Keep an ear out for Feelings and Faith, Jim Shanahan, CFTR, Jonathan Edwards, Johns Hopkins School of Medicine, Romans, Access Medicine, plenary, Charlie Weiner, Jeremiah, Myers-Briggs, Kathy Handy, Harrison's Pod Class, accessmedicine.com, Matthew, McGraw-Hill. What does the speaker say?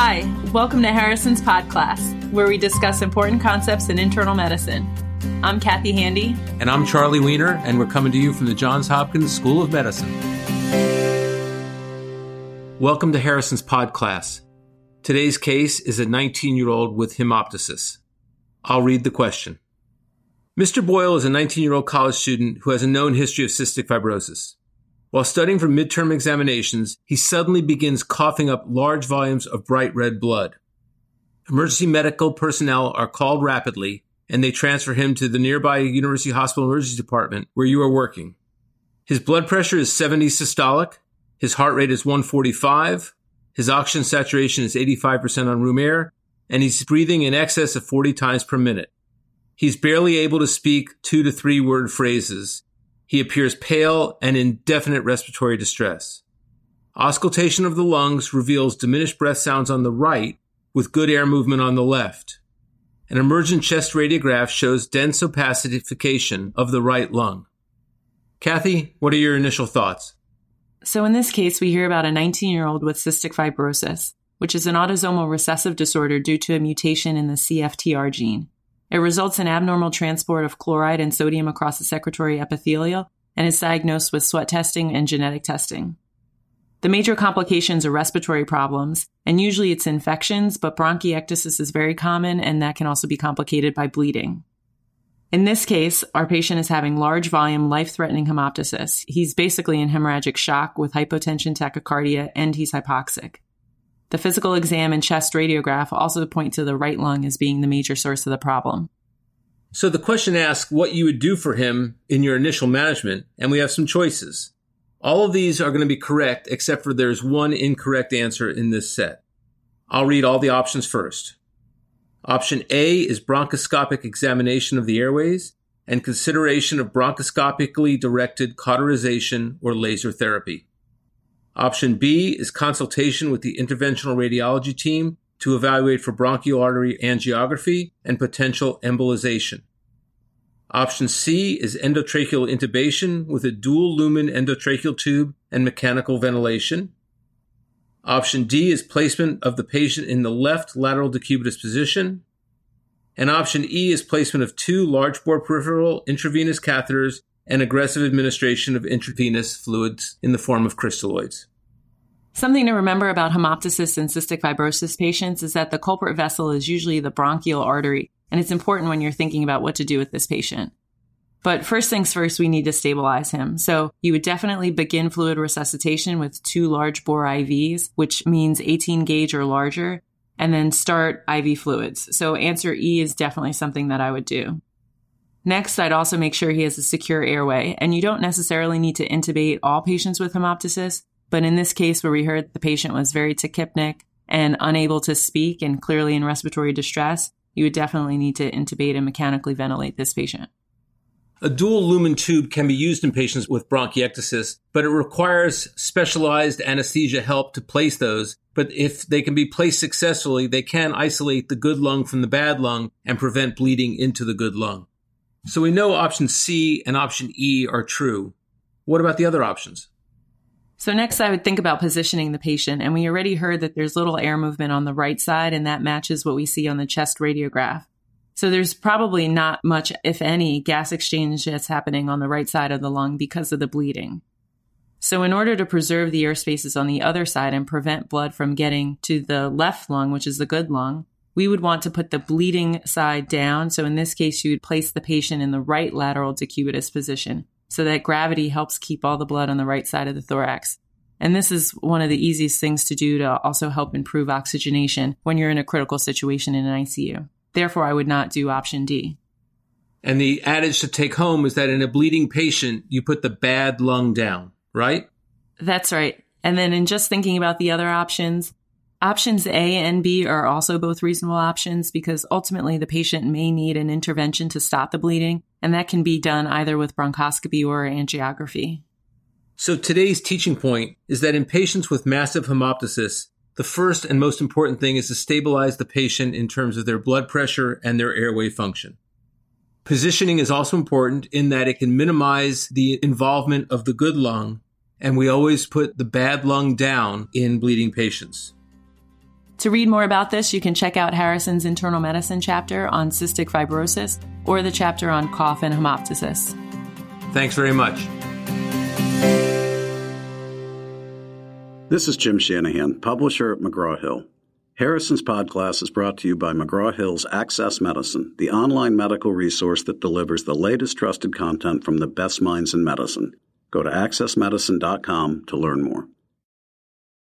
Hi, welcome to Harrison's Pod Class, where we discuss important concepts in internal medicine. I'm Kathy Handy. And I'm Charlie Weiner, and we're coming to you from the Johns Hopkins School of Medicine. Welcome to Harrison's Pod Class. Today's case is a 19-year-old with hemoptysis. I'll read the question. Mr. Boyle is a 19-year-old college student who has a known history of cystic fibrosis. While studying for midterm examinations, he suddenly begins coughing up large volumes of bright red blood. Emergency medical personnel are called rapidly, and they transfer him to the nearby University Hospital Emergency Department, where you are working. His blood pressure is 70 systolic, his heart rate is 145, his oxygen saturation is 85% on room air, and he's breathing in excess of 40 times per minute. He's barely able to speak 2 to 3 word phrases. He appears pale and in definite respiratory distress. Auscultation of the lungs reveals diminished breath sounds on the right with good air movement on the left. An emergent chest radiograph shows dense opacification of the right lung. Kathy, what are your initial thoughts? So in this case, we hear about a 19-year-old with cystic fibrosis, which is an autosomal recessive disorder due to a mutation in the CFTR gene. It results in abnormal transport of chloride and sodium across the secretory epithelial and is diagnosed with sweat testing and genetic testing. The major complications are respiratory problems, and usually it's infections, but bronchiectasis is very common, and that can also be complicated by bleeding. In this case, our patient is having large volume, life-threatening hemoptysis. He's basically in hemorrhagic shock with hypotension, tachycardia, and he's hypoxic. The physical exam and chest radiograph also point to the right lung as being the major source of the problem. So the question asks what you would do for him in your initial management, and we have some choices. All of these are going to be correct, except for there's one incorrect answer in this set. I'll read all the options first. Option A is bronchoscopic examination of the airways and consideration of bronchoscopically directed cauterization or laser therapy. Option B is consultation with the interventional radiology team to evaluate for bronchial artery angiography and potential embolization. Option C is endotracheal intubation with a dual-lumen endotracheal tube and mechanical ventilation. Option D is placement of the patient in the left lateral decubitus position. And option E is placement of 2 large-bore peripheral intravenous catheters and aggressive administration of intravenous fluids in the form of crystalloids. Something to remember about hemoptysis and cystic fibrosis patients is that the culprit vessel is usually the bronchial artery, and it's important when you're thinking about what to do with this patient. But first things first, we need to stabilize him. So you would definitely begin fluid resuscitation with 2 large-bore IVs, which means 18 gauge or larger, and then start IV fluids. So answer E is definitely something that I would do. Next, I'd also make sure he has a secure airway, and you don't necessarily need to intubate all patients with hemoptysis, but in this case where we heard the patient was very tachypnic and unable to speak and clearly in respiratory distress, you would definitely need to intubate and mechanically ventilate this patient. A dual-lumen tube can be used in patients with bronchiectasis, but it requires specialized anesthesia help to place those. But if they can be placed successfully, they can isolate the good lung from the bad lung and prevent bleeding into the good lung. So we know option C and option E are true. What about the other options? So next, I would think about positioning the patient. And we already heard that there's little air movement on the right side, and that matches what we see on the chest radiograph. So there's probably not much, if any, gas exchange that's happening on the right side of the lung because of the bleeding. So in order to preserve the air spaces on the other side and prevent blood from getting to the left lung, which is the good lung, we would want to put the bleeding side down. So in this case, you would place the patient in the right lateral decubitus position so that gravity helps keep all the blood on the right side of the thorax. And this is one of the easiest things to do to also help improve oxygenation when you're in a critical situation in an ICU. Therefore, I would not do option D. And the adage to take home is that in a bleeding patient, you put the bad lung down, right? That's right. And then in just thinking about the other options, options A and B are also both reasonable options because ultimately the patient may need an intervention to stop the bleeding, and that can be done either with bronchoscopy or angiography. So today's teaching point is that in patients with massive hemoptysis, the first and most important thing is to stabilize the patient in terms of their blood pressure and their airway function. Positioning is also important in that it can minimize the involvement of the good lung, and we always put the bad lung down in bleeding patients. To read more about this, you can check out Harrison's internal medicine chapter on cystic fibrosis or the chapter on cough and hemoptysis. Thanks very much. This is Jim Shanahan, publisher at McGraw-Hill. Harrison's Pod Class is brought to you by McGraw-Hill's Access Medicine, the online medical resource that delivers the latest trusted content from the best minds in medicine. Go to accessmedicine.com to learn more.